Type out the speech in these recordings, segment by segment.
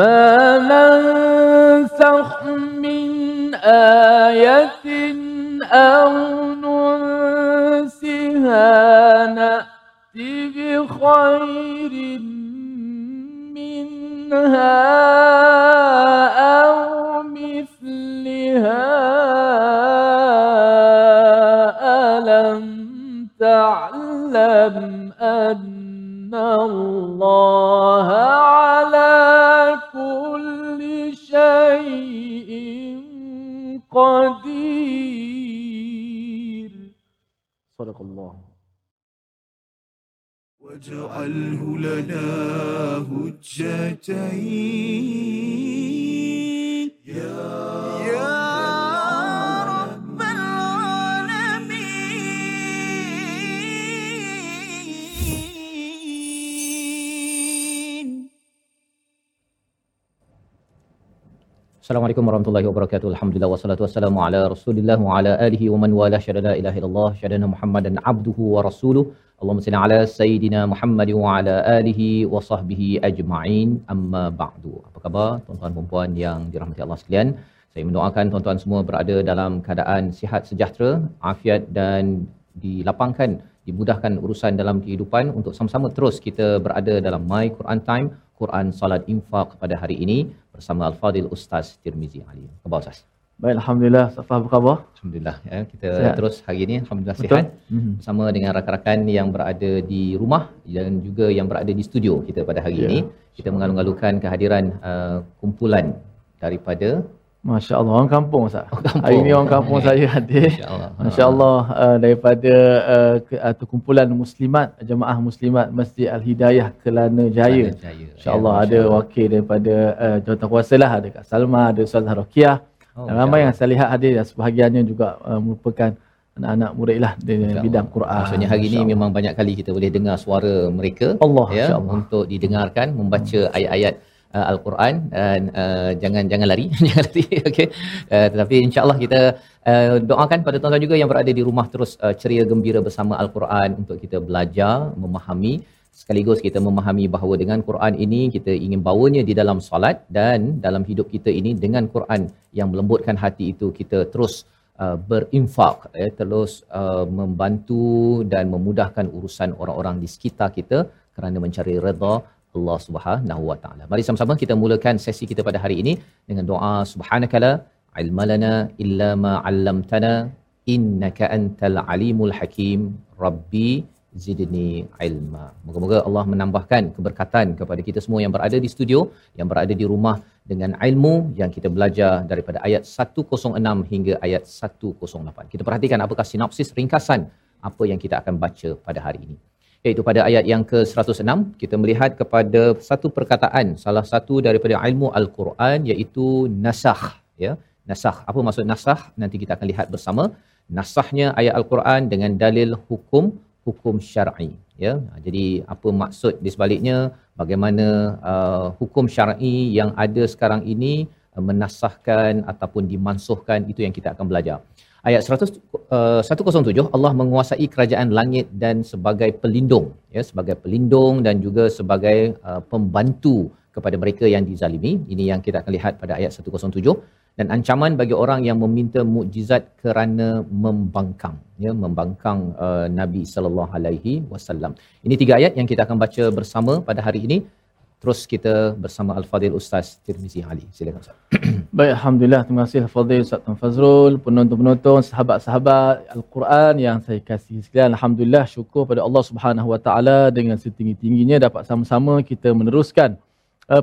ما ننسخ من آية أو ننسها نأتي بخير منها أو مثلها ألم تعلم أن الله على كل شيء قدير. صدق الله. واجعله لنا حجتين يا Assalamualaikum warahmatullahi wabarakatuh. Alhamdulillah wassalatu wassalamu ala Rasulillah wa ala alihi wa man wala syada la ilaha illallah syadana Muhammadan abduhu wa rasuluh. Allahumma salli ala sayidina Muhammad wa ala alihi wa sahbihi ajma'in. Amma ba'du. Apa khabar tuan-tuan dan puan yang dirahmati Allah sekalian? Saya mendoakan tuan-tuan semua berada dalam keadaan sihat sejahtera, afiat dan dilapangkan, dimudahkan urusan dalam kehidupan untuk sama-sama terus kita berada dalam My Quran Time, Quran, Salat, Infaq pada hari ini bersama Al-Fadil Ustaz Tirmizi Aliy. Khabar Ustaz? Baik, alhamdulillah. Apa khabar? Alhamdulillah ya, kita sihat terus hari ini, alhamdulillah. Betul, sihat. Bersama dengan rakan-rakan yang berada di rumah dan juga yang berada di studio kita pada hari ini. Kita mengalung-alungkan kehadiran kumpulan daripada Masya-Allah orang kampung Ustaz. Oh, kampung. Hari ini orang kampung saya hadir. Masya-Allah. Masya-Allah daripada kumpulan muslimat, jemaah muslimat Masjid Al-Hidayah Kelana Jaya. Insya-Allah ada wakil daripada jawatankuasalah, ada Kak Salma, ada Salhah Rokia. Ramai yang saya lihat hadir, sebahagiannya juga merupakan anak-anak muridlah dalam bidang Quran. Maksudnya hari ini memang banyak kali kita boleh dengar suara mereka untuk didengarkan membaca ayat-ayat Al-Quran dan jangan lari jangan lari okey, tetapi insyaallah kita doakan pada tuan-tuan juga yang berada di rumah terus ceria gembira bersama Al-Quran untuk kita belajar memahami, sekaligus kita memahami bahawa dengan Quran ini kita ingin bawanya di dalam solat dan dalam hidup kita ini. Dengan Quran yang melembutkan hati itu kita terus berinfak, terus membantu dan memudahkan urusan orang-orang di sekitar kita kerana mencari redha Allah Subhanahu wa taala. Mari sama-sama kita mulakan sesi kita pada hari ini dengan doa subhanakala ilma lana illa ma 'allamtana innaka antal alimul hakim rabbi zidni ilma. Moga-moga Allah menambahkan keberkatan kepada kita semua yang berada di studio, yang berada di rumah dengan ilmu yang kita belajar daripada ayat 106 hingga ayat 108. Kita perhatikan apakah sinopsis ringkasan apa yang kita akan baca pada hari ini. Iaitu pada ayat yang ke-106 kita melihat kepada satu perkataan salah satu daripada ilmu Al-Quran iaitu nasakh, ya. Nasakh, apa maksud nasakh? Nanti kita akan lihat bersama nasakhnya ayat Al-Quran dengan dalil hukum syar'i, ya. Jadi apa maksud di sebaliknya, bagaimana hukum syar'i yang ada sekarang ini menasahkan ataupun dimansuhkan, itu yang kita akan belajar. Ayat 107, Allah menguasai kerajaan langit dan sebagai pelindung, ya, sebagai pelindung dan juga sebagai pembantu kepada mereka yang dizalimi. Ini yang kita akan lihat pada ayat 107, dan ancaman bagi orang yang meminta mukjizat kerana membangkang, ya, membangkang Nabi sallallahu alaihi wasallam. Ini tiga ayat yang kita akan baca bersama pada hari ini. Terus kita bersama Al-Fadil Ustaz Tirmizi Aliy. Silakan Ustaz. Baik, alhamdulillah. Terima kasih Al-Fadil Ustaz Tan Fazrul, penonton-penonton, sahabat-sahabat Al-Quran yang saya kasihi sekalian. Alhamdulillah, syukur pada Allah Subhanahu Wa Taala dengan setinggi-tingginya dapat sama-sama kita meneruskan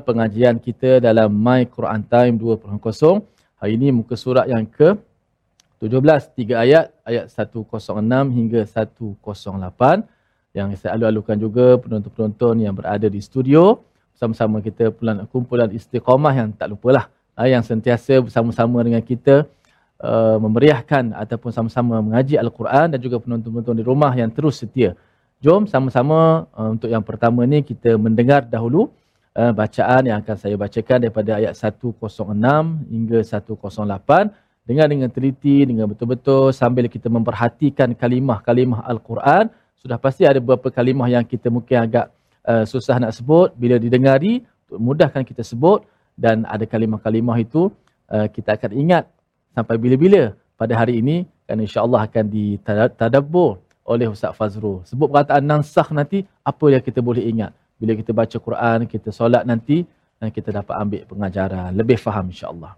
pengajian kita dalam My Quran Time 2.0. Hari ini muka surat yang ke-17, 3 ayat, ayat 106 hingga 108. Yang saya alu-alukan juga penonton-penonton yang berada di studio, sama-sama kita kumpulan istiqamah yang tak lupalah, yang sentiasa bersama-sama dengan kita memeriahkan ataupun sama-sama mengaji Al-Quran, dan juga penonton-penonton di rumah yang terus setia. Jom sama-sama untuk yang pertama ni kita mendengar dahulu bacaan yang akan saya bacakan daripada ayat 106 hingga 108. Dengar dengan teliti, dengan betul-betul sambil kita memperhatikan kalimah-kalimah Al-Quran. Sudah pasti ada beberapa kalimah yang kita mungkin agak susah nak sebut. Bila didengari, mudahkan kita sebut. dan ada kalimah-kalimah itu kita akan ingat sampai bila-bila pada hari ini, kerana insya-Allah akan ditadabbur oleh Ustaz Fazrul. Sebut perkataan nansakh nanti, apa yang kita boleh ingat bila kita baca Quran, kita solat nanti, dan kita dapat ambil pengajaran lebih faham insya-Allah.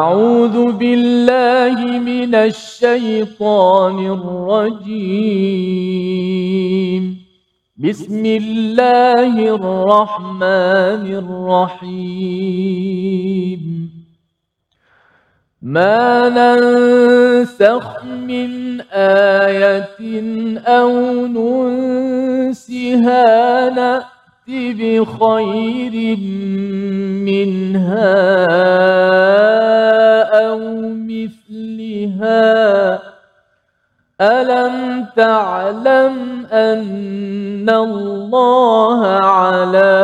A'udzu billahi minasy syaithanir rajim. Bismillahirrahmanirrahim. ما ننسخ من آية أو ننسها نأت بخير منها أو مثلها ألم تعلم أن الله على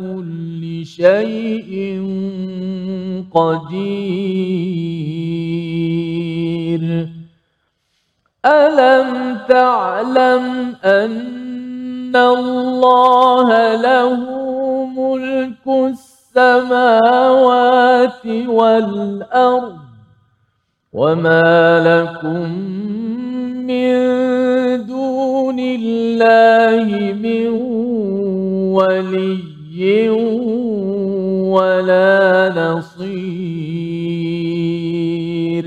كل شيء قدير ألم تعلم أن الله له ملك السماوات والأرض وما لكم من دون الله من ولي ولا نصير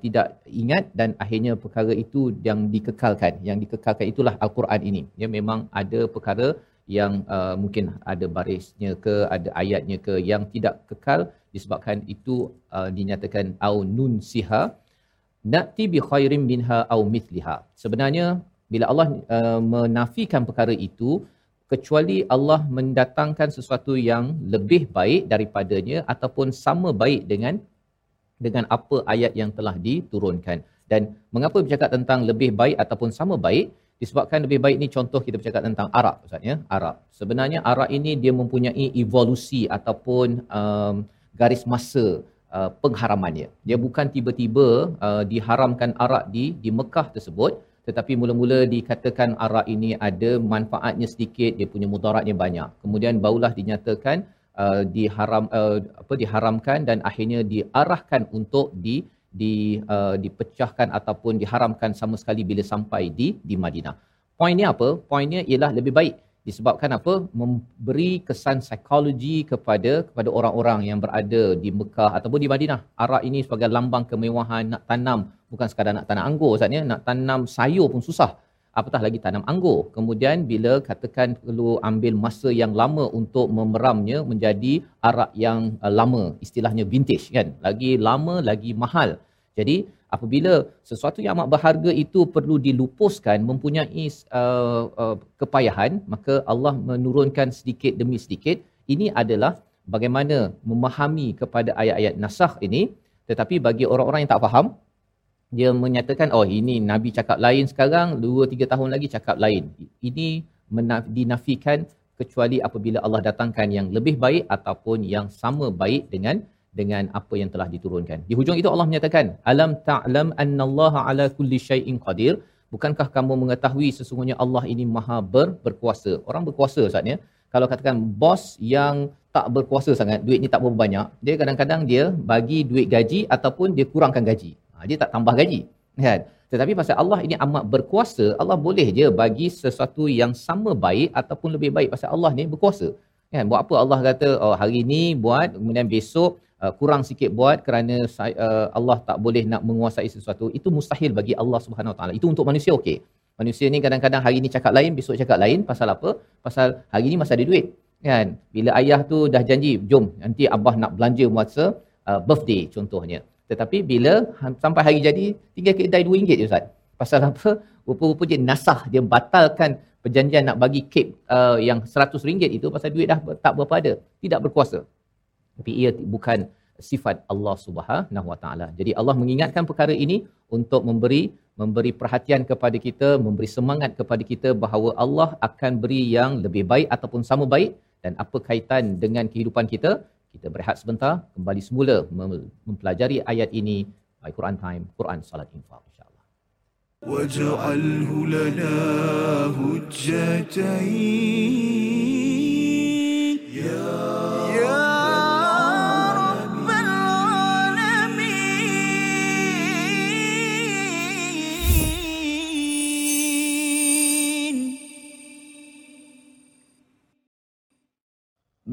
tidak ingat dan akhirnya perkara itu yang dikekalkan. Yang dikekalkan itulah Al-Quran ini ya. Memang ada perkara yang mungkin ada barisnya ke, ada ayatnya ke yang tidak kekal, disebabkan itu dinyatakan au nun siha na'ti bi khairin minha au mithliha. Sebenarnya bila Allah menafikan perkara itu, kecuali Allah mendatangkan sesuatu yang lebih baik daripadanya ataupun sama baik dengan apa ayat yang telah diturunkan. Dan mengapa bercakap tentang lebih baik ataupun sama baik? Disebabkan lebih baik ni, contoh kita bercakap tentang arak Ustaz ya. Arak, sebenarnya arak ini dia mempunyai evolusi ataupun garis masa pengharamannya. Dia bukan tiba-tiba diharamkan arak di Mekah tersebut, tetapi mula-mula dikatakan arak ini ada manfaatnya sedikit, dia punya mudaratnya banyak. Kemudian barulah dinyatakan diharamkan dan akhirnya diarahkan untuk dipecahkan ataupun diharamkan sama sekali bila sampai di Madinah. Poinnya apa? Poinnya ialah lebih baik. Disebabkan apa? Memberi kesan psikologi kepada orang-orang yang berada di Mekah ataupun di Madinah. Arak ini sebagai lambang kemewahan. Nak tanam, bukan sekadar nak tanam anggur Ustaz ya, nak tanam sayur pun susah, apatah lagi tanam anggur. Kemudian bila katakan perlu ambil masa yang lama untuk memeramnya menjadi arak yang lama, istilahnya vintage kan, lagi lama lagi mahal. Jadi Apabila sesuatu yang amat berharga itu perlu dilupuskan, mempunyai kepayahan, maka Allah menurunkan sedikit demi sedikit. Ini adalah bagaimana memahami kepada ayat-ayat nasakh ini. Tetapi bagi orang-orang yang tak faham, dia menyatakan, oh ini Nabi cakap lain sekarang, 2-3 tahun lagi cakap lain. Ini dinafikan kecuali apabila Allah datangkan yang lebih baik ataupun yang sama baik dengan apa yang telah diturunkan. Di hujung itu Allah menyatakan, alam ta'lam annallaha ala kulli syai'in qadir, bukankah kamu mengetahui sesungguhnya Allah ini maha berkuasa. Orang berkuasa saatnya, kalau katakan bos yang tak berkuasa sangat, duit ni tak berapa banyak, dia kadang-kadang dia bagi duit gaji ataupun dia kurangkan gaji. Dia tak tambah gaji, kan? Tetapi pasal Allah ini amat berkuasa, Allah boleh je bagi sesuatu yang sama baik ataupun lebih baik pasal Allah ni berkuasa. Kan? Buat apa Allah kata, oh hari ni buat, kemudian besok kurang sikit buat kerana Allah tak boleh nak menguasai sesuatu. Itu mustahil bagi Allah Subhanahu Wa Taala. Itu untuk manusia okey. Manusia ni kadang-kadang hari ni cakap lain, besok cakap lain. Pasal apa? Pasal hari ni masih ada duit, kan? Bila ayah tu dah janji, jom nanti abah nak belanja masa birthday contohnya. Tetapi bila sampai hari jadi, tiga kedai RM2 je Ustaz. Pasal apa? Rupa-rupa dia nasah, dia batalkan perjanjian nak bagi kek yang RM100 itu pasal duit dah tak berapa ada, tidak berkuasa. Tapi ia bukan sifat Allah Subhanahu Wa Taala. Jadi Allah mengingatkan perkara ini untuk memberi perhatian kepada kita, memberi semangat kepada kita bahawa Allah akan beri yang lebih baik ataupun sama baik. Dan apa kaitan dengan kehidupan kita? Kita berehat sebentar, kembali semula mempelajari ayat ini. My Quran Time, Quran Salat Infaq, insya-Allah. Waj'alhu lana hujjatain ya Rabbal alamin.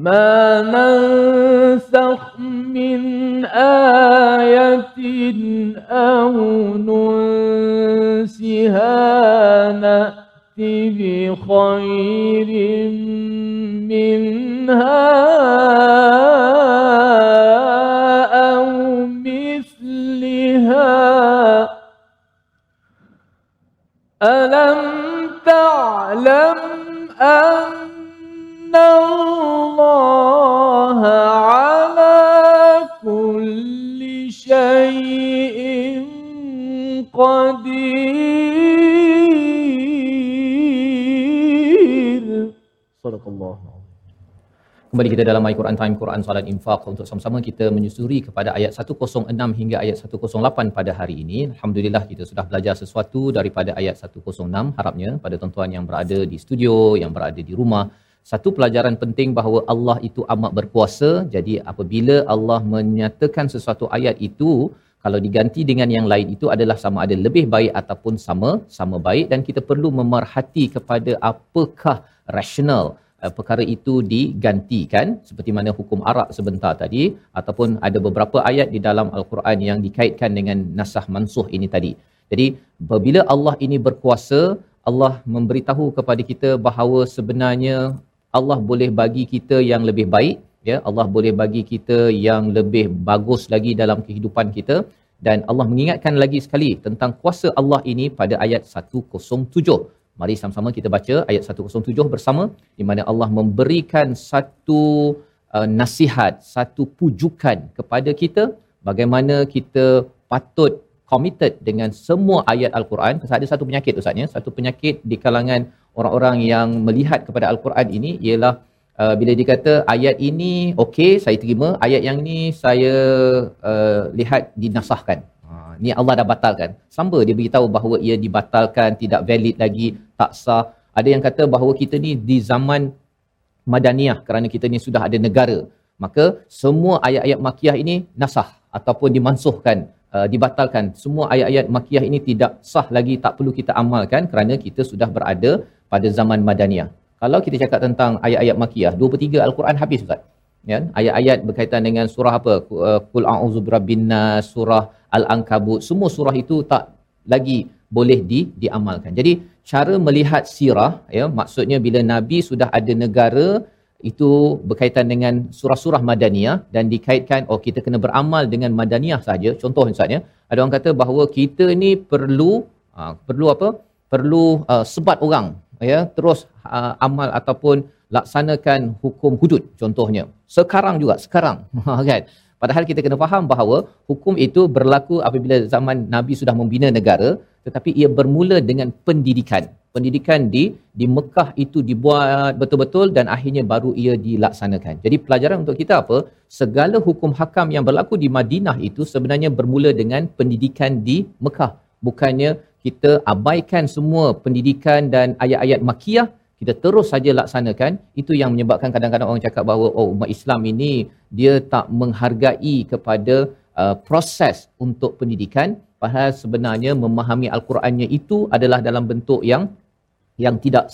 ننسخ من آية أو ننسها نأت بخير منها أو مثلها ألم تعلم أن الله على كل شيء قدير. صدق الله. Kembali kita dalam My Quran Time, Quran Salat Infaq, untuk sama-sama kita menyusuri kepada ayat 106 hingga ayat 108 pada hari ini. Alhamdulillah, kita sudah belajar sesuatu daripada ayat 106. Harapnya pada tuan-tuan yang berada di studio, yang berada di rumah, satu pelajaran penting bahawa Allah itu amat berkuasa. Jadi apabila Allah menyatakan sesuatu ayat itu, kalau diganti dengan yang lain, itu adalah sama ada lebih baik ataupun sama baik. Dan kita perlu memerhati kepada apakah rasional perkara itu digantikan, seperti mana hukum arak sebentar tadi, ataupun ada beberapa ayat di dalam Al-Quran yang dikaitkan dengan nasah mansuh ini tadi. Jadi apabila Allah ini berkuasa, Allah memberitahu kepada kita bahawa sebenarnya Allah boleh bagi kita yang lebih baik, ya, Allah boleh bagi kita yang lebih bagus lagi dalam kehidupan kita. Dan Allah mengingatkan lagi sekali tentang kuasa Allah ini pada ayat 107. Mari sama-sama kita baca ayat 107 bersama, di mana Allah memberikan satu nasihat, satu pujukan kepada kita bagaimana kita patut committed dengan semua ayat Al-Quran. Pasal ada satu penyakit Ustaz ya, satu penyakit di kalangan orang-orang yang melihat kepada Al-Quran ini ialah bila dia kata ayat ini okey saya terima, ayat yang ini saya lihat dinasahkan. Ni Allah dah batalkan. Sambil dia beritahu bahawa ia dibatalkan, tidak valid lagi, tak sah. Ada yang kata bahawa kita ni di zaman Madaniyah, kerana kita ni sudah ada negara, maka semua ayat-ayat makiyah ini nasah ataupun dimansuhkan, dibatalkan. Semua ayat-ayat makiyah ini tidak sah lagi, tak perlu kita amalkan kerana kita sudah berada pada zaman Madaniyah. Kalau kita cakap tentang ayat-ayat makiyah, 2/3 Al-Quran habis Ustaz. Ya, ayat-ayat berkaitan dengan surah apa? Qul a'udzu birabbin nas, surah Al-Ankabut, semua surah itu tak lagi boleh diamalkan. Jadi cara melihat sirah, ya, maksudnya bila Nabi sudah ada negara, itu berkaitan dengan surah-surah Madaniyah dan dikaitkan, oh kita kena beramal dengan Madaniyah saja. Contohnya Ustaz ya, Ada orang kata bahawa kita ni perlu sebat orang, ya, terus amal ataupun laksanakan hukum hudud contohnya sekarang kan. Padahal kita kena faham bahawa hukum itu berlaku apabila zaman Nabi sudah membina negara, tetapi ia bermula dengan pendidikan. Pendidikan di Mekah itu dibuat betul-betul dan akhirnya baru ia dilaksanakan. Jadi pelajaran untuk kita apa? Segala hukum hakam yang berlaku di Madinah itu sebenarnya bermula dengan pendidikan di Mekah. Bukannya kita abaikan semua pendidikan dan ayat-ayat makiyah, kita terus saja laksanakan. Itu yang menyebabkan kadang-kadang orang cakap bahawa umat Islam ini dia tak menghargai kepada proses untuk pendidikan, padahal sebenarnya memahami al-Qurannya itu adalah dalam bentuk yang tidak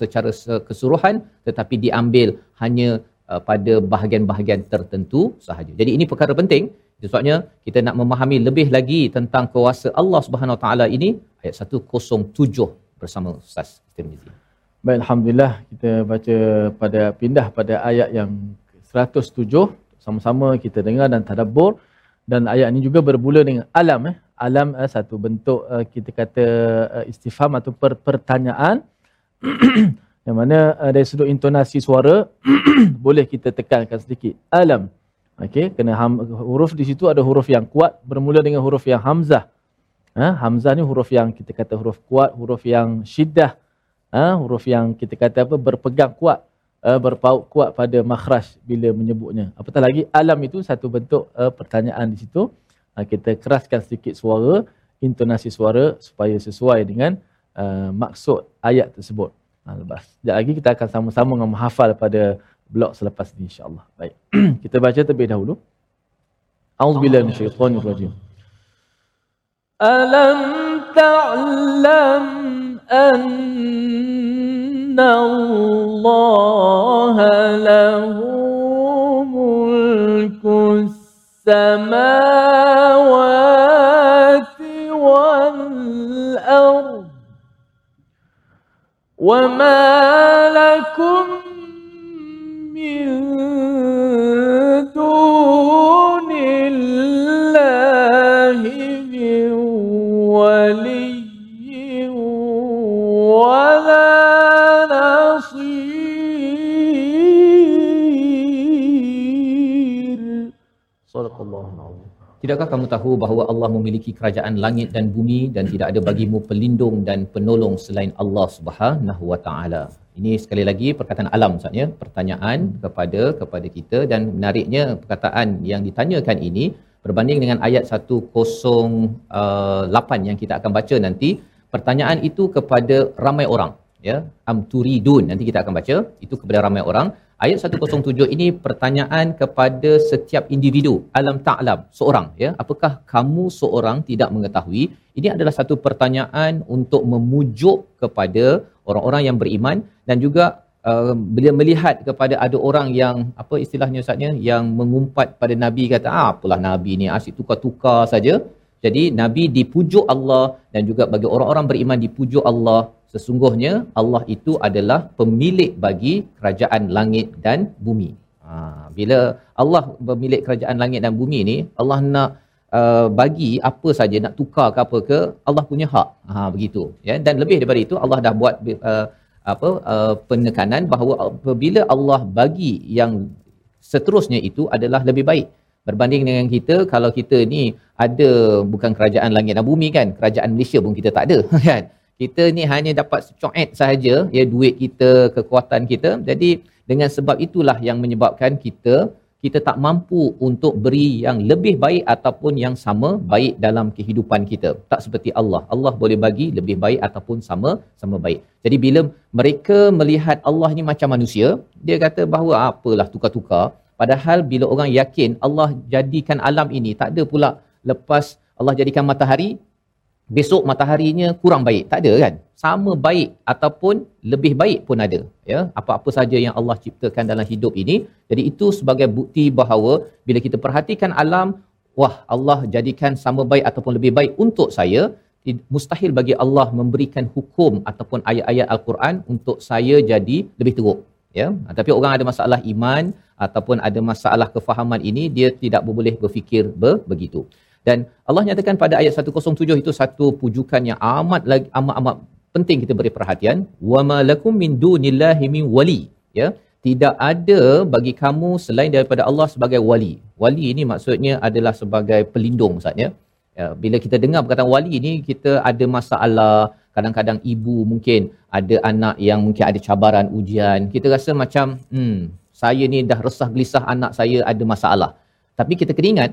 secara keseluruhan, tetapi diambil hanya pada bahagian-bahagian tertentu sahaja. Jadi ini perkara penting. Sebabnya kita nak memahami lebih lagi tentang kuasa Allah Subhanahu Wa Taala ini, ayat 107 bersama Ustaz Tirmizi. Baik, alhamdulillah kita baca pindah pada ayat yang 107 sama-sama kita dengar dan tadabbur, dan ayat ini juga bermula dengan alam, satu bentuk kita kata istifham atau pertanyaan yang mana dari sudut intonasi suara boleh kita tekankan sedikit alam. Okey, kerana huruf di situ ada huruf yang kuat bermula dengan huruf yang hamzah. Hamzah ni huruf yang kita kata huruf kuat, huruf yang syiddah, huruf yang kita kata apa, berpegang kuat, berpaut kuat pada makhraj bila menyebutnya. Apatah lagi alam itu satu bentuk pertanyaan di situ. Kita keraskan sedikit suara, intonasi suara supaya sesuai dengan maksud ayat tersebut. Lepas sekejap lagi kita akan sama-sama menghafal pada blok selepas ini, insya-Allah. Baik. Kita baca terlebih dahulu. Auzubillahi minasyaitonir rajim. Alam ta'lam anna Allah lahu mulkus samawati wal-ard wa ma lakum Tidakkah kamu tahu bahawa Allah memiliki kerajaan langit dan bumi dan tidak ada bagimu pelindung dan penolong selain Allah Subhanahu Wa Taala. Ini sekali lagi perkataan alam, maksudnya pertanyaan kepada kita, dan menariknya perkataan yang ditanyakan ini berbanding dengan ayat 108 yang kita akan baca nanti. Pertanyaan itu kepada ramai orang, ya, am turidun, nanti kita akan baca itu kepada ramai orang. Ayat 107 ini pertanyaan kepada setiap individu. Alam ta'lam, seorang, ya, apakah kamu seorang tidak mengetahui? Ini adalah satu pertanyaan untuk memujuk kepada orang-orang yang beriman, dan juga bila melihat kepada ada orang yang apa istilahnya ustaznya, yang mengumpat pada Nabi, kata apalah Nabi ni asyik tukar-tukar saja. Jadi Nabi dipujuk Allah, dan juga bagi orang-orang beriman dipujuk Allah. Sesungguhnya Allah itu adalah pemilik bagi kerajaan langit dan bumi. Bila Allah pemilik kerajaan langit dan bumi ni, Allah nak bagi apa saja, nak tukar ke apa ke, Allah punya hak. Begitu, ya. Dan lebih daripada itu, Allah dah buat penekanan bahawa apabila Allah bagi yang seterusnya itu adalah lebih baik berbanding dengan kita. Kalau kita ni ada bukan kerajaan langit dan bumi kan, kerajaan Malaysia pun kita tak ada kan. Kita ni hanya dapat secoet sahaja, ya, duit kita, kekuatan kita. Jadi dengan sebab itulah yang menyebabkan kita tak mampu untuk beri yang lebih baik ataupun yang sama baik dalam kehidupan kita. Tak seperti Allah. Allah boleh bagi lebih baik ataupun sama baik. Jadi bila mereka melihat Allah ni macam manusia, dia kata bahawa apalah tukar-tukar. Padahal bila orang yakin Allah jadikan alam ini, tak ada pula lepas Allah jadikan matahari, besok mataharinya kurang baik. Tak ada kan? Sama baik ataupun lebih baik pun ada, ya. Apa-apa saja yang Allah ciptakan dalam hidup ini. Jadi itu sebagai bukti bahawa bila kita perhatikan alam, wah, Allah jadikan sama baik ataupun lebih baik untuk saya. Mustahil bagi Allah memberikan hukum ataupun ayat-ayat Al-Quran untuk saya jadi lebih teruk, ya. Tapi orang ada masalah iman ataupun ada masalah kefahaman ini, dia tidak boleh berfikir begitu. Dan Allah nyatakan pada ayat 107 itu satu pujukan yang amat penting kita beri perhatian. Wa ma lakum min dunillahi min wali, ya, tidak ada bagi kamu selain daripada Allah sebagai wali. Wali ini maksudnya adalah sebagai pelindung, Ustaz, ya. Bila kita dengar perkataan wali ini, kita ada masalah, kadang-kadang ibu mungkin ada anak yang mungkin ada cabaran ujian, kita rasa macam saya ni dah resah gelisah anak saya ada masalah. Tapi kita kena ingat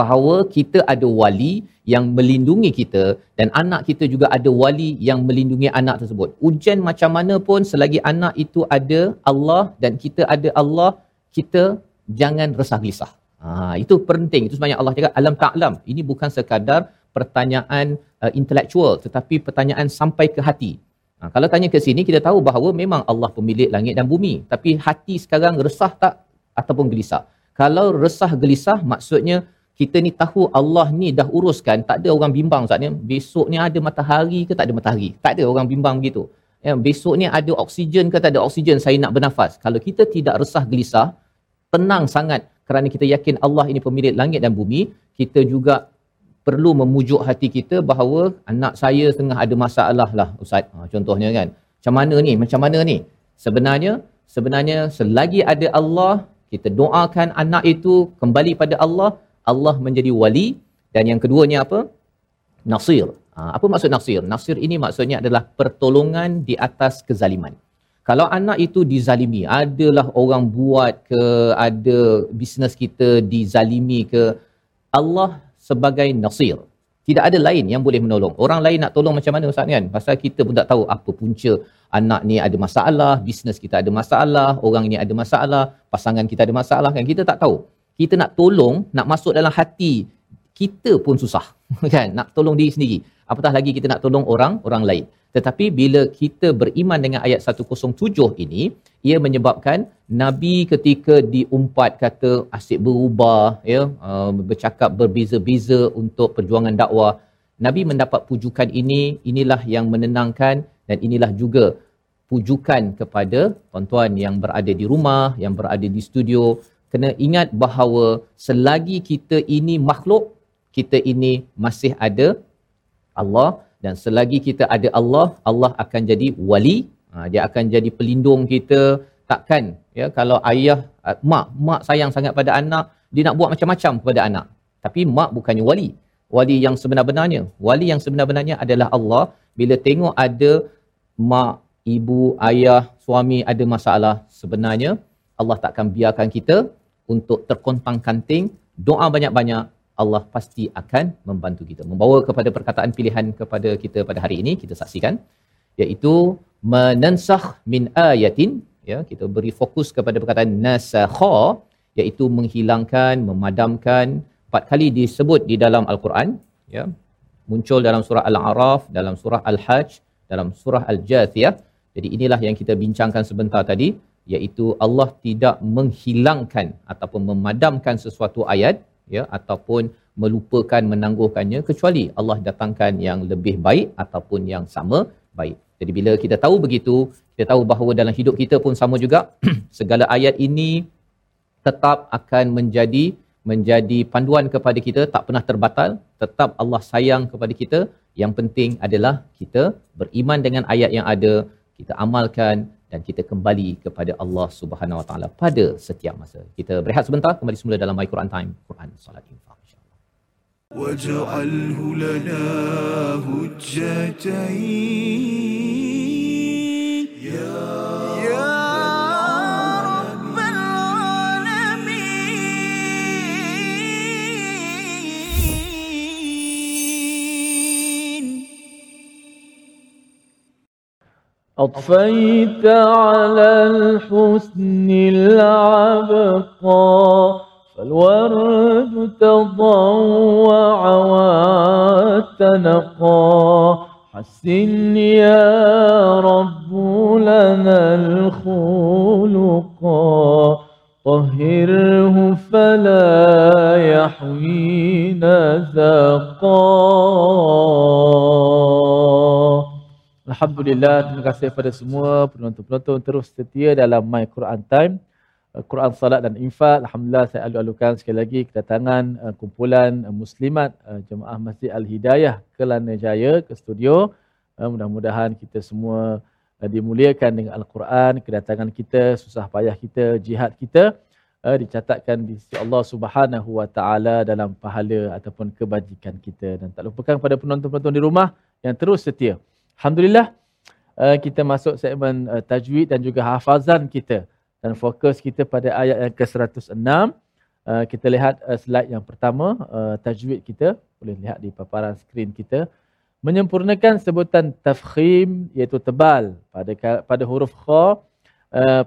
bahawa kita ada wali yang melindungi kita, dan anak kita juga ada wali yang melindungi anak tersebut. Ujian macam mana pun, selagi anak itu ada Allah dan kita ada Allah, kita jangan resah gelisah. Itu penting. Itu sebenarnya Allah cakap alam ta'lam. Ini bukan sekadar pertanyaan intelektual, tetapi pertanyaan sampai ke hati. Kalau tanya ke sini, kita tahu bahawa memang Allah pemilik langit dan bumi, tapi hati sekarang resah tak ataupun gelisah? Kalau resah gelisah, maksudnya kita ni tahu Allah ni dah uruskan, tak ada orang bimbang, Ustaz, ni besok ni ada matahari ke tak ada matahari, tak ada orang bimbang begitu, ya, besok ni ada oksigen ke tak ada oksigen saya nak bernafas. Kalau kita tidak resah gelisah, tenang sangat kerana kita yakin Allah ini pemilik langit dan bumi, kita juga perlu memujuk hati kita bahawa anak saya tengah ada masalah lah, Ustaz, contohnya kan, macam mana ni sebenarnya selagi ada Allah, kita doakan anak itu kembali pada Allah, Allah menjadi wali. Dan yang keduanya apa? Nasir. Apa maksud nasir? Nasir ini maksudnya adalah pertolongan di atas kezaliman. Kalau anak itu dizalimi, adalah orang buat ke, ada bisnes kita dizalimi ke, Allah sebagai nasir. Tidak ada lain yang boleh menolong. Orang lain nak tolong macam mana, Ustaz, kan? Pasal kita pun tak tahu apa punca anak ni ada masalah, bisnes kita ada masalah, orang ni ada masalah, pasangan kita ada masalah, kan? Kita tak tahu. Kita nak tolong, nak masuk dalam hati kita pun susah, kan? Nak tolong diri sendiri, apatah lagi kita nak tolong orang lain. Tetapi bila kita beriman dengan ayat 107 ini, ia menyebabkan Nabi ketika diumpat kata asyik berubah, ya, bercakap berbeza-beza untuk perjuangan dakwah, Nabi mendapat pujukan ini. Inilah yang menenangkan, dan inilah juga pujukan kepada tuan-tuan yang berada di rumah, yang berada di studio. Kena ingat bahawa selagi kita ini makhluk, kita ini masih ada Allah, dan selagi kita ada Allah, Allah akan jadi wali, dia akan jadi pelindung kita. Takkan, ya, kalau ayah mak sayang sangat pada anak, dia nak buat macam-macam kepada anak. Tapi mak bukannya wali. Wali yang sebenar-benarnya, wali yang sebenar-benarnya adalah Allah. Bila tengok ada mak, ibu, ayah, suami ada masalah, sebenarnya Allah takkan biarkan kita untuk terkontang-kanting. Doa banyak-banyak, Allah pasti akan membantu kita. Membawa kepada perkataan pilihan kepada kita pada hari ini, kita saksikan, iaitu manansakh min ayatin, ya, kita beri fokus kepada perkataan nasakha, iaitu menghilangkan, memadamkan. 4 kali disebut di dalam al-Quran, ya, muncul dalam surah Al-A'raf, dalam surah Al-Hajj, dalam surah Al-Jathiyah. Jadi inilah yang kita bincangkan sebentar tadi, iaitu Allah tidak menghilangkan ataupun memadamkan sesuatu ayat, ya, ataupun melupakan, menangguhkannya, kecuali Allah datangkan yang lebih baik ataupun yang sama baik. Jadi bila kita tahu begitu, kita tahu bahawa dalam hidup kita pun sama juga. Segala ayat ini tetap akan menjadi panduan kepada kita, tak pernah terbatal, tetap Allah sayang kepada kita. Yang penting adalah kita beriman dengan ayat yang ada, kita amalkan, dan kita kembali kepada Allah Subhanahu Wa Taala pada setiap masa. Kita berehat sebentar, kembali semula dalam My Quran Time, Quran Salat Infaq, insya-Allah. Waj'alhu lana hujjatain ya Rabbal alamin. أطفيت على الحسن العبقى فالورد تضوع وتنقى حسن يا رب لنا الخلقا طهره فلا يحوي نزقا. Alhamdulillah, terima kasih kepada semua penonton-penonton terus setia dalam My Quran Time. Quran, salat dan infak. Alhamdulillah, saya alu-alukan sekali lagi kedatangan kumpulan muslimat jemaah Masjid Al-Hidayah Kelana Jaya ke studio. Mudah-mudahan kita semua dimuliakan dengan Al-Quran, kedatangan kita, susah payah kita, jihad kita dicatatkan di sisi Allah Subhanahu Wa Taala dalam pahala ataupun kebajikan kita. Dan tak lupakan kepada penonton-penonton di rumah yang terus setia. Alhamdulillah, kita masuk segmen tajwid dan juga hafazan kita dan fokus kita pada ayat yang ke-106. Kita lihat slide yang pertama, tajwid kita boleh lihat di paparan skrin kita. Menyempurnakan sebutan tafkhim iaitu tebal pada huruf kha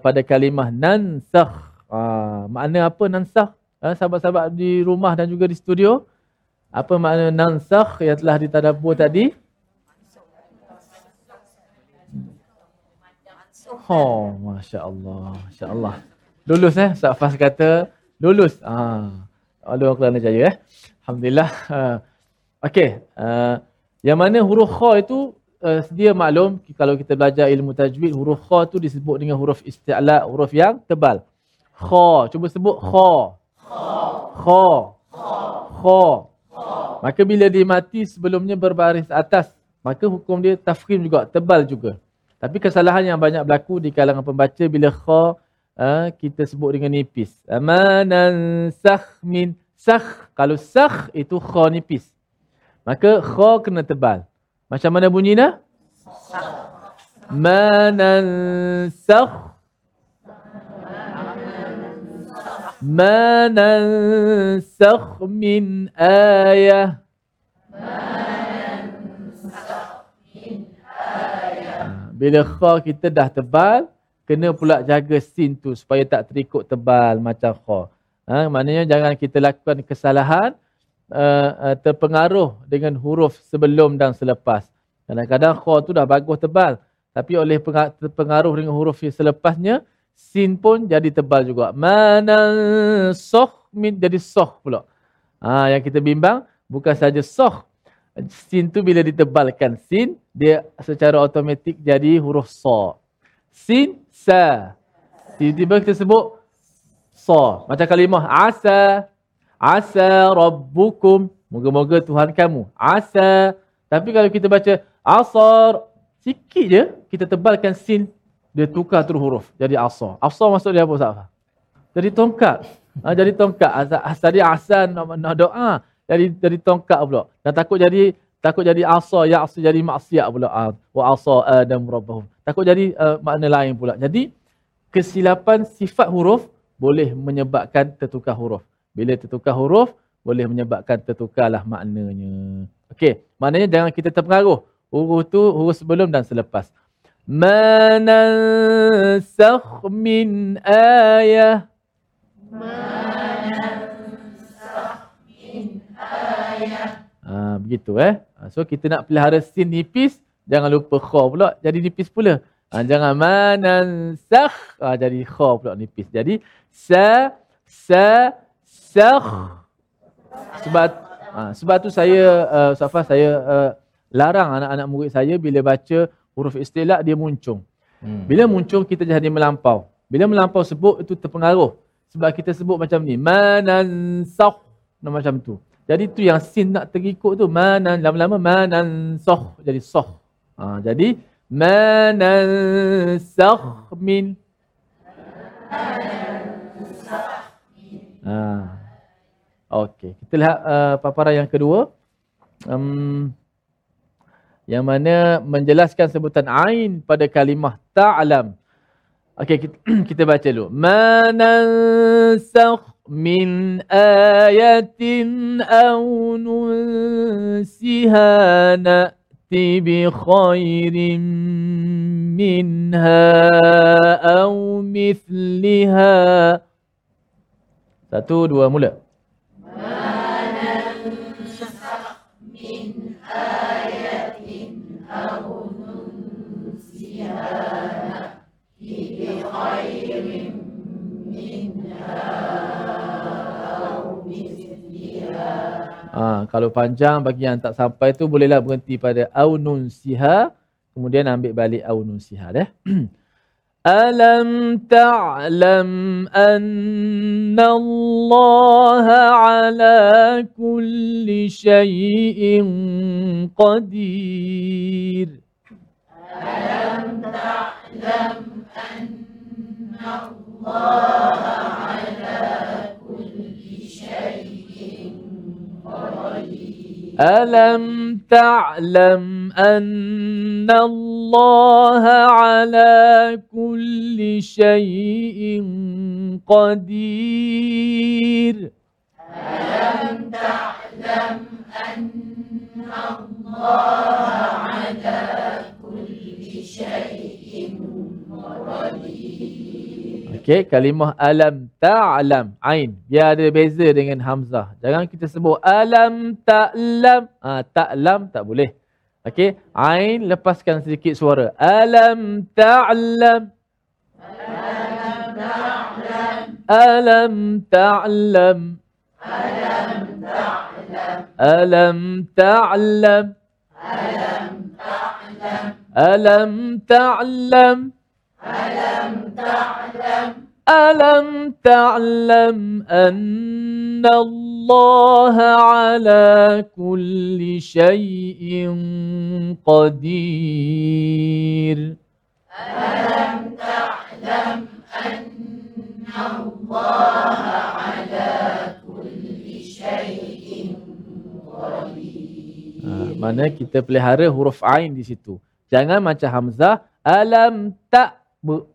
pada kalimah nansakh. Makna apa nansakh? Sahabat-sahabat di rumah dan juga di studio, apa makna nansakh yang telah ditadabbur tadi? Oh, Masya-Allah, Masya-Allah. Lulus Ustaz Faz kata lulus. Alhamdulillah Kelana Jaya Alhamdulillah. Okey, yang mana huruf kha itu sedia maklum kalau kita belajar ilmu tajwid, huruf kha tu disebut dengan huruf isti'la, huruf yang tebal. Kha, cuba sebut kha. Kha. Kha. Kha. Maka bila dia mati sebelumnya berbaris atas, maka hukum dia tafkhim juga, tebal juga. Tapi kesalahan yang banyak berlaku di kalangan pembaca bila kha kita sebut dengan nipis. Amanan sakh min sakh. Kalau sakh itu kha nipis. Maka kha kena tebal. Macam mana bunyinya? Sakh. Manan sakh. Manan sakh min ayah. Bila kha kita dah tebal, kena pula jaga sin tu supaya tak terikut tebal macam kha. Maknanya jangan kita lakukan kesalahan terpengaruh dengan huruf sebelum dan selepas. Kadang-kadang kha tu dah bagus tebal, tapi oleh terpengaruh dengan huruf yang selepasnya, sin pun jadi tebal juga. Manan sokh min jadi sokh pula. Yang kita bimbang bukan saja sokh, sin tu bila ditebalkan sin, dia secara automatik jadi huruf sa. Sin sa, tiba-tiba kita sebut sa. Macam kalimah asa. Asa rabbukum, moga-moga Tuhan kamu. Asa. Tapi kalau kita baca asar, sikit je kita tebalkan sin, dia tukar terus huruf jadi asa. Asa maksud dia apa Ustaz? Jadi tongkat. Jadi tongkat. Asa dia asan nak doa. Jadi tongkat pula. Dan takut jadi asa, ya asa jadi maksiat pula. Wa asa adam rabbahum. Takut jadi makna lain pula. Jadi kesilapan sifat huruf boleh menyebabkan tertukar huruf. Bila tertukar huruf boleh menyebabkan tertukarlah maknanya. Okey, maknanya jangan kita terpengaruh huruf tu huruf sebelum dan selepas. Manansakh min ayah. Begitu So kita nak pelihara sin nipis, jangan lupa kha pula jadi nipis pula. Jangan manan sakh jadi kha pula nipis. Jadi sa sa sakh. Sebab tu saya larang anak-anak murid saya bila baca huruf isti'la dia muncung. Bila muncung kita jadi melampau. Bila melampau sebut itu terpengaruh. Sebab kita sebut macam ni, manan sakh macam tu. Jadi tu yang sin nak terikut tu, manan lama-lama manan sakh jadi sakh. Jadi manan sakh min. Okey, kita lihat paparan yang kedua. Yang mana menjelaskan sebutan ain pada kalimah ta'lam. Okey, kita baca dulu. Manan sakh min ayatin aw nunsiha na'ti bi khairin minha aw mithliha. 1, 2 mula. Manan sakh min ayatin aw nunsiha na'ti bi khairin minha. Kalau panjang bagi yang tak sampai tu bolehlah berhenti pada aunun siha kemudian ambil balik aunun siha أَلَمْ تَعْلَمْ أَنَّ اللَّهَ عَلَى كُلِّ شَيْءٍ قَدِيرٌ أَلَمْ تَعْلَمْ أَنَّ اللَّهَ عَلَى كُلِّ شَيْءٍ قَدِيرٌ أَلَمْ تَعْلَمْ أَنَّ اللَّهَ عَلَى كُلِّ شَيْءٍ قَدِيرٌ أَلَمْ تَعْلَمْ أَنَّ اللَّهَ عَلَى كُلِّ شَيْءٍ قَدِيرٌ. Okey, kalimah alam ta'lam, ain, dia ada beza dengan hamzah. Jangan kita sebut alam ta'lam. Ta'lam tak boleh. Okey, ain lepaskan sedikit suara. Alam ta'lam. Alam ta'lam. Alam ta'lam. Alam ta'lam. Alam ta'lam. Alam ta'lam. Alam ta'lam. Alam ta'lam. Alam ta'lam anna Allah ala kulli shay'in qadir. Alam ta'lam anna Allah ala kulli shay'in qadir. Mana kita pelihara huruf ain di situ. Jangan macam hamzah. Alam ta,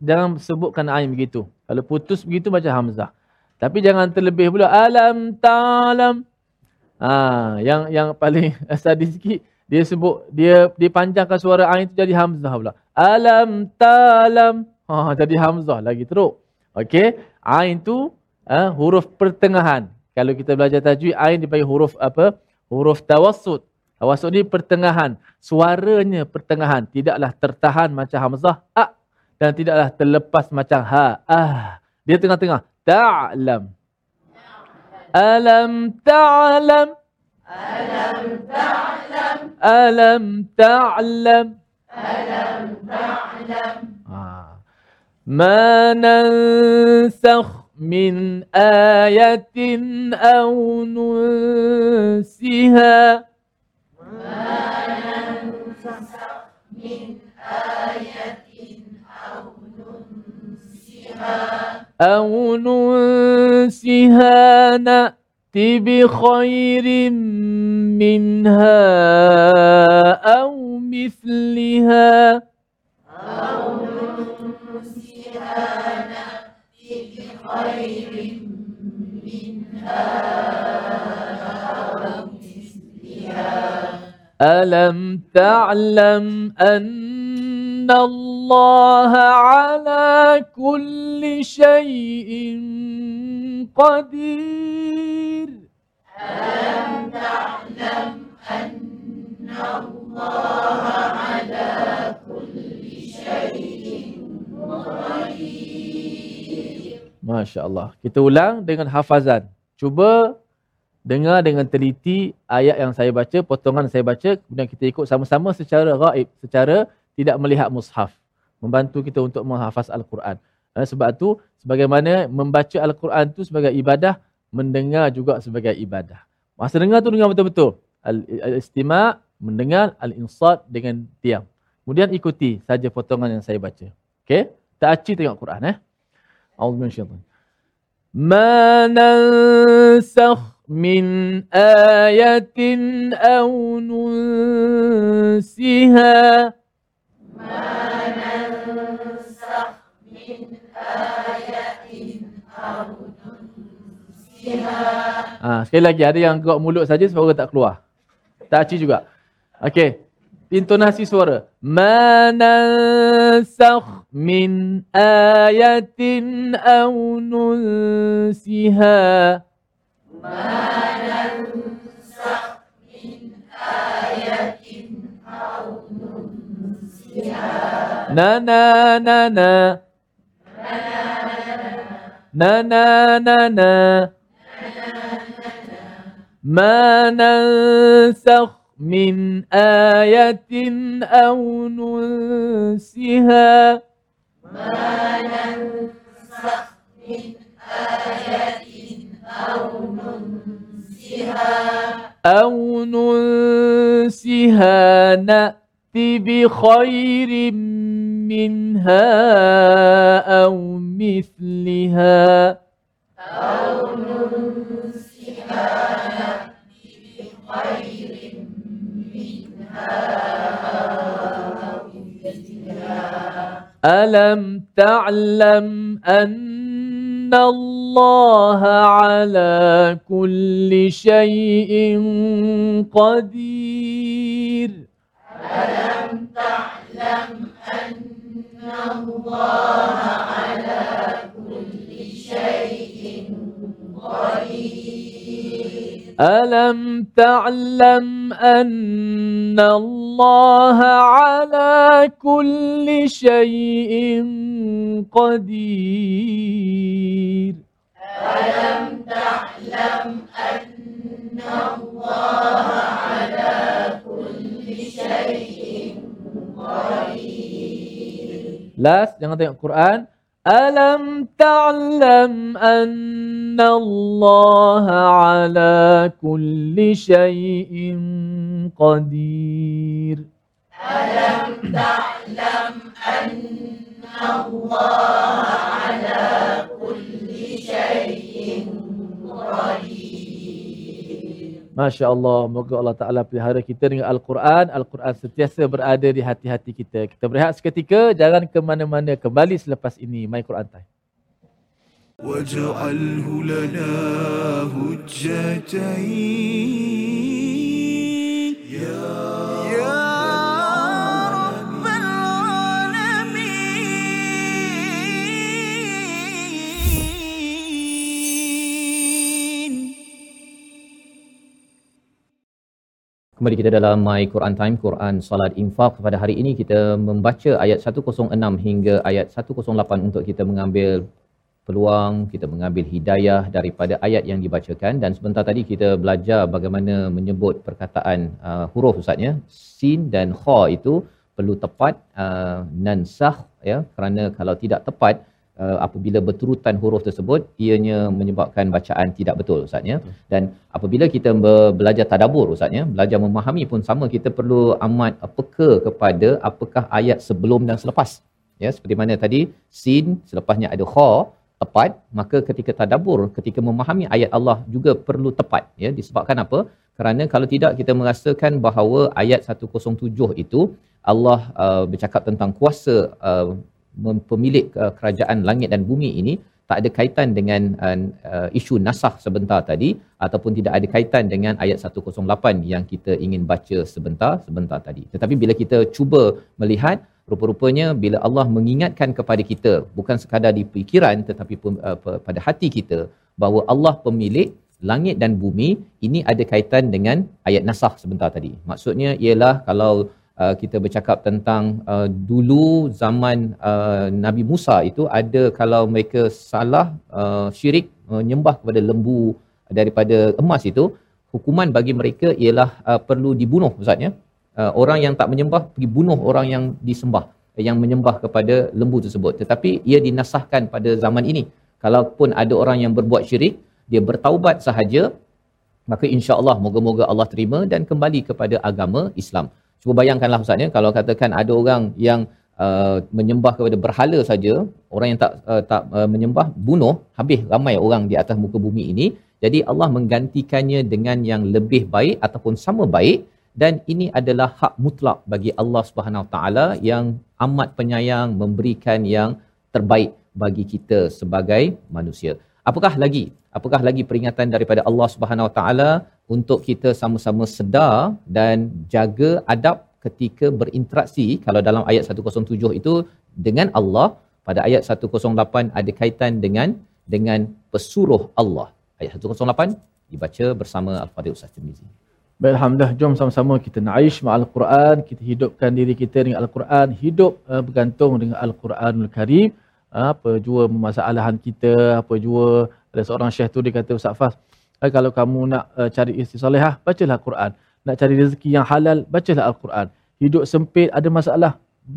jangan sebutkan ain begitu. Kalau putus begitu macam hamzah. Tapi jangan terlebih pula alam ta'lam. Yang paling sadis sikit, dia sebut, dia panjangkan suara ain tu jadi hamzah pula. Alam ta'lam. Jadi hamzah lagi teruk. Okey, ain tu huruf pertengahan. Kalau kita belajar tajwid, ain dipanggil huruf apa? Huruf tawassut. Tawassut ni pertengahan. Suaranya pertengahan, tidaklah tertahan macam hamzah a dan tidaklah terlepas macam ha ah. Dia tengah-tengah. Ta'lam. Alam ta'lam. Alam ta'lam. Alam ta'lam. Alam ta'lam. Ma nansakh min ayatin aw nunsiha. Ma nansakh min ayatin aw nunsiha. أو ننسها نأتي بخير منها أو مثلها. أو ننسها نأتي بخير منها أو مثلها. ألم تعلم أن الله على كل شيء قدير. ألم تعلم أن الله على كل شيء قدير. Masya-Allah. Kita ulang dengan hafazan. Cuba dengar dengan teliti ayat yang saya baca, potongan saya baca, kemudian kita ikut sama-sama secara ghaib, secara tidak melihat mushaf, membantu kita untuk menghafaz Al-Quran. Sebab tu, sebagaimana membaca Al-Quran tu sebagai ibadah, mendengar juga sebagai ibadah. Masa dengar tu dengar betul-betul. Al-istima', mendengar, al-insat dengan diam. Kemudian ikuti saja potongan yang saya baca. Okey? Ta'aci tengok Quran. A'udzubillahi. Ma nansakh min ayatin aw nunsiha. Ma nansakh min ayatin aw nunsiha. Sekali lagi, ada yang gerak mulut saja suara tak keluar. Ta'aci juga. Okey, intonasi suara. Ma nansakh min ayatin aw nunsiha. Ma nansakh min ayatin aw nunsiha. Na na na na. Na na na na. Ma nansakh min ayatin aw nunsiha. manansak min ayatin aw nunsiha na'ti bi khairin minha aw mithliha أَلَمْ تَعْلَمْ أَنَّ اللَّهَ عَلَى كُلِّ شَيْءٍ قَدِيرٌ أَلَمْ تَعْلَمْ أَنَّ اللَّهَ عَلَى كُلِّ شَيْءٍ قَدِيرٌ أَلَمْ تَعْلَمْ أَنَّ اللَّهَ عَلَى كُلِّ شَيْءٍ قَدِيرٌ أَلَمْ تَعْلَمْ أَنَّ اللَّهَ عَلَى كُلِّ شَيْءٍ قَدِيرٌ Last, jangan tengok Quran. Alam ta'lam anna Allah ala kulli shay'in qadir. Alam ta'lam anna Allah ala kulli shay'in qadir. Masya-Allah, moga Allah Taala pelihara kita dengan Al-Quran. Al-Quran sentiasa berada di hati-hati kita. Kita berehat seketika, jangan ke mana-mana. Kembali selepas ini My Quran Time. Waj'alhu lana hujjatain ya Rabbal alamin. Kembali kita dalam My Quran Time, Quran Salat Infaq. Pada hari ini kita membaca ayat 106 hingga ayat 108 untuk kita mengambil peluang, kita mengambil hidayah daripada ayat yang dibacakan. Dan sebentar tadi kita belajar bagaimana menyebut perkataan huruf, Ustaz ya. Sin dan kha itu perlu tepat, nansakh ya, kerana kalau tidak tepat apabila berturutan huruf tersebut, ianya menyebabkan bacaan tidak betul, Ustaz ya. Dan apabila kita belajar tadabbur, Ustaz ya, belajar memahami pun sama, kita perlu amat peka kepada apakah ayat sebelum dan selepas ya, seperti mana tadi sin selepasnya ada kha tepat, maka ketika tadabbur, ketika memahami ayat Allah juga perlu tepat ya. Disebabkan apa? Kerana kalau tidak, kita merasakan bahawa ayat 107 itu Allah bercakap tentang kuasa pemilik kerajaan langit dan bumi ini tak ada kaitan dengan isu nasakh sebentar tadi ataupun tidak ada kaitan dengan ayat 108 yang kita ingin baca sebentar tadi. Tetapi bila kita cuba melihat, rupa-rupanya bila Allah mengingatkan kepada kita bukan sekadar di fikiran tetapi pun, pada hati kita bahawa Allah pemilik langit dan bumi ini ada kaitan dengan ayat nasakh sebentar tadi. Maksudnya ialah kalau kita bercakap tentang dulu zaman Nabi Musa itu ada, kalau mereka salah syirik menyembah kepada lembu daripada emas itu, hukuman bagi mereka ialah perlu dibunuh, Ustaz ya. Orang yang tak menyembah pergi bunuh orang yang disembah, yang menyembah kepada lembu tersebut. Tetapi ia dinasahkan pada zaman ini. Kalaupun ada orang yang berbuat syirik, dia bertaubat sahaja, maka insya-Allah moga-moga Allah terima dan kembali kepada agama Islam. Cuba bayangkanlah Ustaz ya, kalau katakan ada orang yang menyembah kepada berhala saja, orang yang tak menyembah bunuh, habis ramai orang di atas muka bumi ini. Jadi Allah menggantikannya dengan yang lebih baik ataupun sama baik, dan ini adalah hak mutlak bagi Allah Subhanahu Wa Taala yang amat penyayang, memberikan yang terbaik bagi kita sebagai manusia. Apakah lagi peringatan daripada Allah Subhanahu Wa Taala untuk kita sama-sama sedar dan jaga adab ketika berinteraksi. Kalau dalam ayat 107 itu dengan Allah, pada ayat 108 ada kaitan dengan pesuruh Allah. Ayat 108 dibaca bersama Al-Fatihah Ustaz Tirmizi. Baik, alhamdulillah, jom sama-sama kita naish ma'al Quran, kita hidupkan diri kita dengan Al-Quran, hidup bergantung dengan Al-Quranul Karim. Apa jua permasalahan kita, apa jua ada seorang syekh tu dia kata, Ustaz Faz, kalau kamu nak cari isteri solehah, bacalah Al-Quran. Nak cari rezeki yang halal, bacalah Al-Quran. Hidup sempit, ada masalah,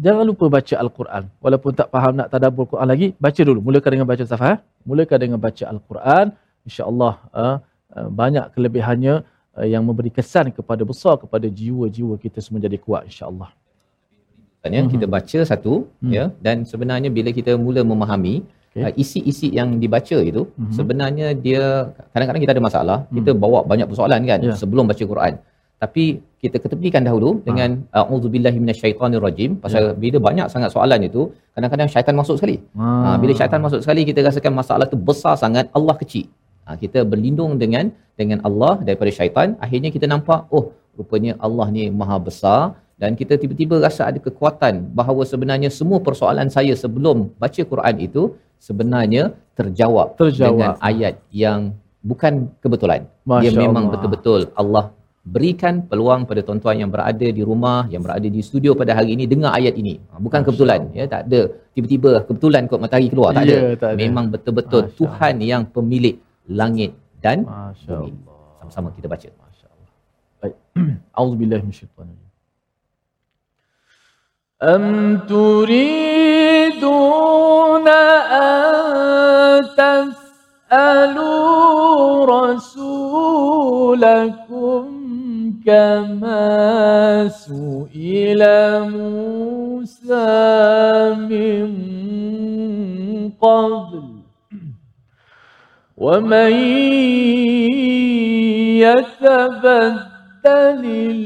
Jangan lupa baca Al-Quran. Walaupun tak faham nak tadabbur Quran lagi, baca dulu. Mulakan dengan baca safhah, mulakan dengan baca Al-Quran. InsyaAllah banyak kelebihannya yang memberi kesan kepada besar, kepada jiwa-jiwa kita semua jadi kuat insyaAllah. Kita baca satu, ya, dan sebenarnya bila kita mula memahami isi-isi yang dibaca itu, sebenarnya dia kadang-kadang kita ada masalah, kita bawa banyak persoalan kan sebelum baca Quran. Tapi kita ketepikan dahulu dengan auzubillahi minasyaitonirrajim, pasal bila banyak sangat soalan itu, kadang-kadang syaitan masuk sekali. Bila syaitan masuk sekali, kita rasakan masalah tu besar sangat, Allah kecil. Kita berlindung dengan Allah daripada syaitan. Akhirnya kita nampak, oh rupanya Allah ni maha besar, dan kita tiba-tiba rasa ada kekuatan bahawa sebenarnya semua persoalan saya sebelum baca Quran itu sebenarnya terjawab. Dengan ayat yang bukan kebetulan. Masya, dia memang Allah. Betul-betul Allah berikan peluang pada tuan-tuan yang berada di rumah, yang berada di studio pada hari ini dengar ayat ini. Bukan kebetulan, ya, tak ada tiba-tiba kebetulan kot matahari keluar, tak ada. Tak ada. Memang betul-betul Masya Tuhan Allah. Yang pemilik langit dan bumi. Sama-sama kita baca. Masya-Allah. Baik. Auzubillahi minasyaitanir rajim. Am turiduna an tas'alu rasulakum kama su'ila Musa min qabl wa man yatabaddalil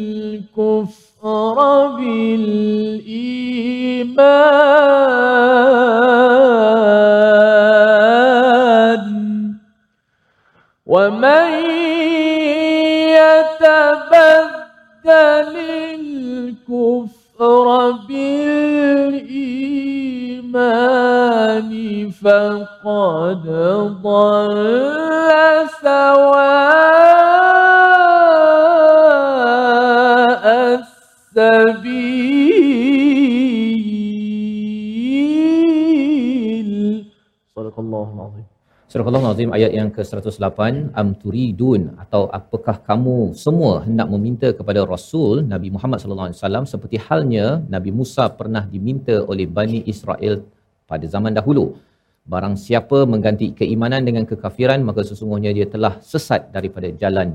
kufra bil iman wa man للكفر بالإيمان فقد ضل سواء السبيل صدق الله العظيم. Surah Al-Azim ayat yang ke-108, am turidun, atau apakah kamu semua hendak meminta kepada Rasul Nabi Muhammad sallallahu alaihi wasallam seperti halnya Nabi Musa pernah diminta oleh Bani Israel pada zaman dahulu. Barang siapa mengganti keimanan dengan kekafiran, maka sesungguhnya dia telah sesat daripada jalan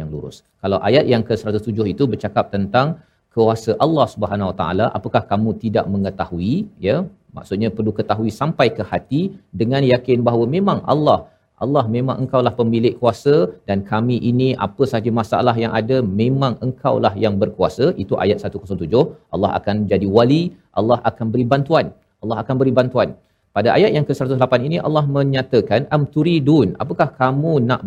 yang lurus. Kalau ayat yang ke-107 itu bercakap tentang kuasa Allah Subhanahu Wa Taala, apakah kamu tidak mengetahui, ya? Maksudnya perlu ketahui sampai ke hati dengan yakin bahawa memang Allah memang engkaulah pemilik kuasa, dan kami ini apa sahaja masalah yang ada memang engkaulah yang berkuasa. Itu ayat 107. Allah akan jadi wali, Allah akan beri bantuan. Pada ayat yang ke-108 ini Allah menyatakan am turidun, apakah kamu nak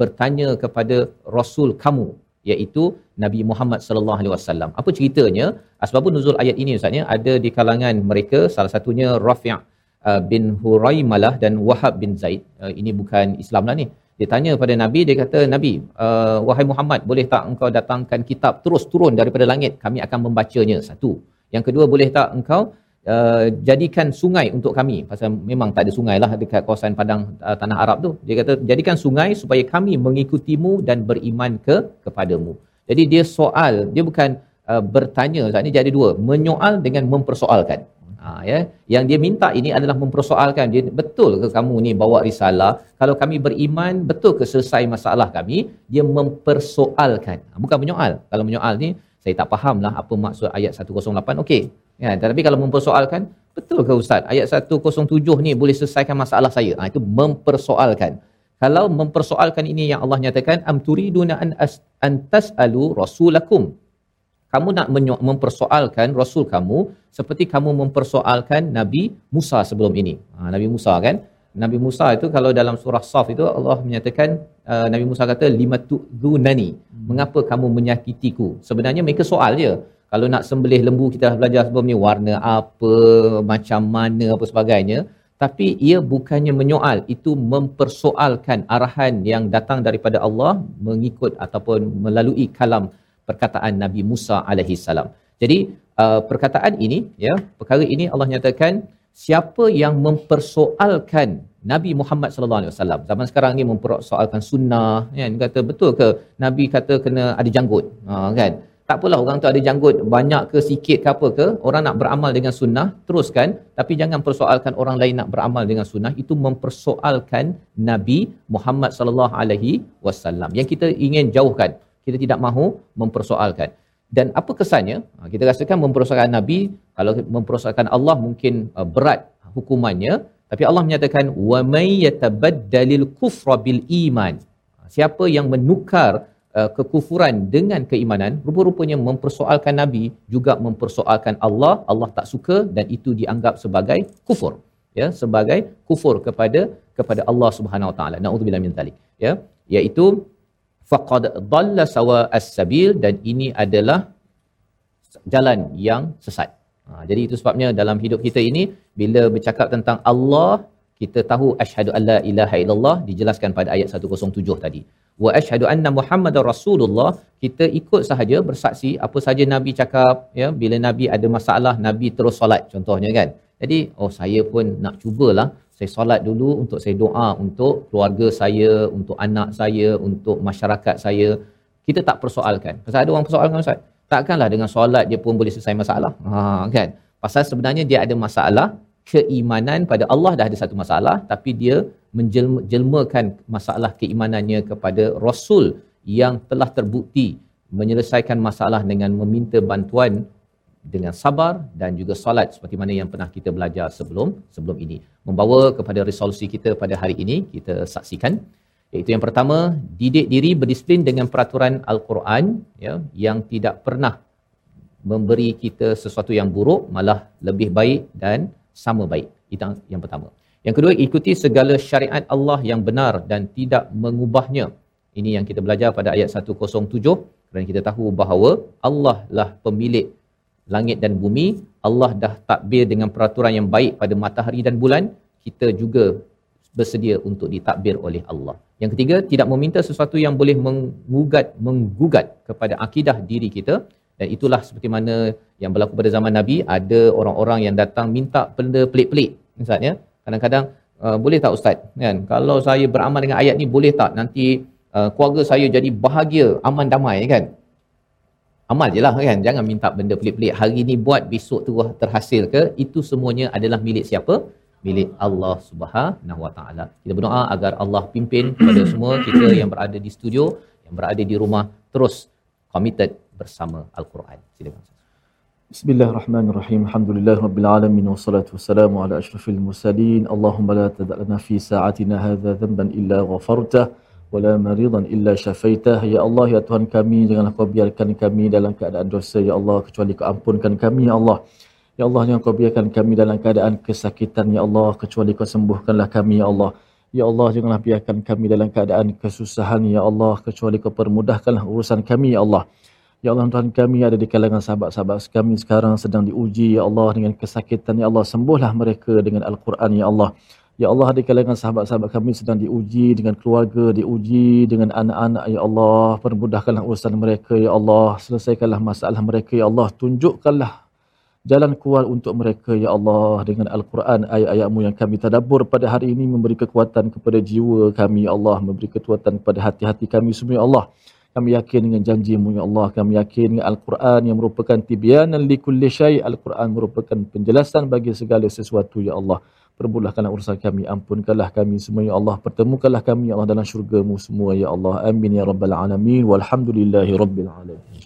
bertanya kepada Rasul kamu, iaitu Nabi Muhammad sallallahu alaihi wasallam. Apa ceritanya? Asbabun nuzul ayat ini ustaznya ada di kalangan mereka, salah satunya Rafi' bin Huraimalah dan Wahab bin Zaid. Ini bukan Islam lah ni. Dia tanya pada Nabi, dia kata, "Nabi, wahai Muhammad, boleh tak engkau datangkan kitab terus turun daripada langit? Kami akan membacanya." Satu. Yang kedua, boleh tak engkau jadikan sungai untuk kami, pasal memang tak ada sungai lah dekat kawasan padang tanah Arab tu. Dia kata, jadikan sungai supaya kami mengikutimu dan beriman kepadamu. Jadi dia soal, dia bukan bertanya, maksudnya dia ada dua, menyoal dengan mempersoalkan. Ya, yang dia minta ini adalah mempersoalkan, dia betul ke kamu ni bawa risalah, kalau kami beriman betul ke selesai masalah kami? Dia mempersoalkan, bukan menyoal. Kalau menyoal ni saya tak fahamlah apa maksud ayat 108. Okey. Ya, tetapi kalau mempersoalkan, betul ke ustaz ayat 107 ni boleh selesaikan masalah saya? Itu mempersoalkan. Kalau mempersoalkan ini yang Allah nyatakan am turiduna an tasalu rasulakum. Kamu nak mempersoalkan rasul kamu seperti kamu mempersoalkan Nabi Musa sebelum ini. Nabi Musa kan? Nabi Musa itu kalau dalam surah Saf itu Allah menyatakan Nabi Musa kata limatudunani, mengapa kamu menyakitiku? Sebenarnya mereka soal je. Kalau nak sembelih lembu, kita dah belajar sebelum ni, warna apa, macam mana, apa sebagainya. Tapi ia bukannya menyoal, itu mempersoalkan arahan yang datang daripada Allah mengikut ataupun melalui kalam perkataan Nabi Musa alaihi salam. Jadi perkataan ini, ya, perkara ini Allah nyatakan siapa yang mempersoalkan Nabi Muhammad sallallahu alaihi wasallam. Zaman sekarang ni mempersoalkan sunnah, kan, kata betul ke Nabi kata kena ada janggut, kan? Tak apalah orang tu ada janggut banyak ke sikit ke apa ke, orang nak beramal dengan sunnah teruskan, tapi jangan persoalkan orang lain nak beramal dengan sunnah. Itu mempersoalkan Nabi Muhammad sallallahu alaihi wasallam yang kita ingin jauhkan. Kita tidak mahu mempersoalkan. Dan apa kesannya? Kita rasakan mempersoalkan Nabi, kalau mempersoalkan Allah mungkin berat hukumannya, tapi Allah menyatakan wa may yatabaddalil kufra bil iman. Siapa yang menukar kekufuran dengan keimanan, rupa-rupanya mempersoalkan Nabi juga mempersoalkan Allah. Allah tak suka dan itu dianggap sebagai kufur, ya, sebagai kufur kepada Allah Subhanahu Wa Taala. Nauzubillahi min zalik, ya, iaitu faqad dhalla sawa as-sabil, dan ini adalah jalan yang sesat. Jadi itu sebabnya dalam hidup kita ini bila bercakap tentang Allah, kita tahu asyhadu alla ilaha illallah dijelaskan pada ayat 107 tadi. Wa asyhadu anna Muhammadar Rasulullah, kita ikut sahaja bersaksi apa sahaja Nabi cakap, ya. Bila Nabi ada masalah, Nabi terus solat contohnya kan. Jadi saya pun nak cubalah, saya solat dulu untuk saya doa untuk keluarga saya, untuk anak saya, untuk masyarakat saya. Kita tak persoalkan. Pasal ada orang persoalkan Ustaz. Takkanlah dengan solat dia pun boleh selesai masalah. Kan? Pasal sebenarnya dia ada masalah keimanan pada Allah, dah ada satu masalah, tapi dia menjelma-jelmakan masalah keimanannya kepada Rasul yang telah terbukti menyelesaikan masalah dengan meminta bantuan dengan sabar dan juga solat, seperti mana yang pernah kita belajar sebelum ini. Membawa kepada resolusi kita pada hari ini, kita saksikan, iaitu yang pertama, didik diri berdisiplin dengan peraturan Al-Quran, ya, yang tidak pernah memberi kita sesuatu yang buruk, malah lebih baik dan sama baik. Itu yang pertama. Yang kedua, ikuti segala syariat Allah yang benar dan tidak mengubahnya. Ini yang kita belajar pada ayat 107, kerana kita tahu bahawa Allah lah pemilik langit dan bumi. Allah dah takbir dengan peraturan yang baik pada matahari dan bulan. Kita juga bersedia untuk ditakbir oleh Allah. Yang ketiga, tidak meminta sesuatu yang boleh menggugat kepada akidah diri kita. Dan itulah seperti mana yang berlaku pada zaman Nabi, ada orang-orang yang datang minta benda pelik-pelik. Misalnya, kadang-kadang boleh tak Ustaz, kan, kalau saya beramal dengan ayat ni boleh tak nanti keluarga saya jadi bahagia, aman damai, kan? Amal je lah, kan, jangan minta benda pelik-pelik. Hari ni buat, besok terus terhasil ke? Itu semuanya adalah milik siapa? Milik Allah Subhanahu Wa Taala. Kita berdoa agar Allah pimpin kepada semua kita yang berada di studio, yang berada di rumah, terus committed bersama Al-Quran. Silakan. Bismillahirrahmanirrahim. Alhamdulillahirabbil alamin wassalatu wassalamu ala asyrafil mursalin. Allahumma la tad'alna fi sa'atina hadza dhanban illa ghafartah wa la maridan illa syafaitah. Ya Allah, ya Tuhan kami, janganlah kau biarkan kami dalam keadaan dosa, ya Allah, kecuali kau ampunkan kami, ya Allah. Ya Allah, jangan kau biarkan kami dalam keadaan kesakitan, ya Allah, kecuali kau sembuhkanlah kami, ya Allah. Ya Allah, janganlah biarkan kami dalam keadaan kesusahan, ya Allah, kecuali kau permudahkanlah urusan kami, ya Allah. Ya Allah, Tuhan kami ada di kalangan sahabat-sahabat kami sekarang sedang diuji, ya Allah, dengan kesakitan, ya Allah, sembuhlah mereka dengan Al-Quran, ya Allah. Ya Allah, di kalangan sahabat-sahabat kami sedang diuji dengan keluarga, diuji dengan anak-anak, ya Allah, permudahkanlah urusan mereka, ya Allah, selesaikanlah masalah mereka, ya Allah, tunjukkanlah jalan keluar untuk mereka, ya Allah, dengan Al-Quran, ayat-ayat-Mu yang kami tadabbur pada hari ini, memberi kekuatan kepada jiwa kami, ya Allah, memberi kekuatan kepada hati-hati kami semua, ya Allah. Kami yakin dengan janji-Mu, ya Allah, kami yakin dengan Al-Quran yang merupakan tibyanan likulli syai'. Al-Quran merupakan penjelasan bagi segala sesuatu, ya Allah. Permudahkanlah urusan kami, ampunkanlah kami semua, ya Allah, pertemukanlah kami, ya Allah, dalam syurga-Mu semua, ya Allah. Amin ya rabbal alamin, walhamdulillahi rabbil alamin.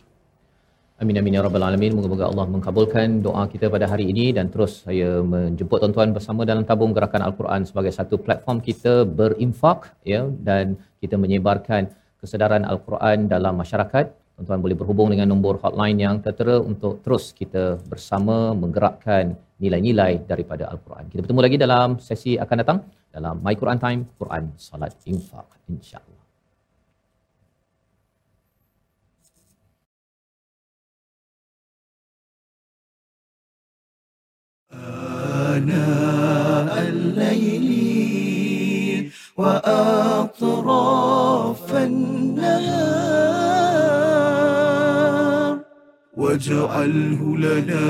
Amin amin ya rabbal alamin. Moga-moga Allah mengabulkan doa kita pada hari ini, dan terus saya menjemput tuan-tuan bersama dalam tabung gerakan Al-Quran sebagai satu platform kita berinfak, ya, dan kita menyebarkan kesedaran Al-Quran dalam masyarakat. Tuan-tuan boleh berhubung dengan nombor hotline yang tertera untuk terus kita bersama menggerakkan nilai-nilai daripada Al-Quran. Kita bertemu lagi dalam sesi akan datang dalam My Quran Time, Quran, Salat, Infak, insya-Allah. آناء الليل وأطراف النهار واجعله لنا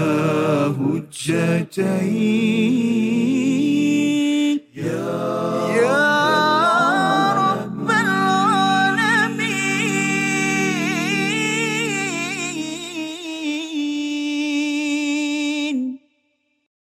حجتين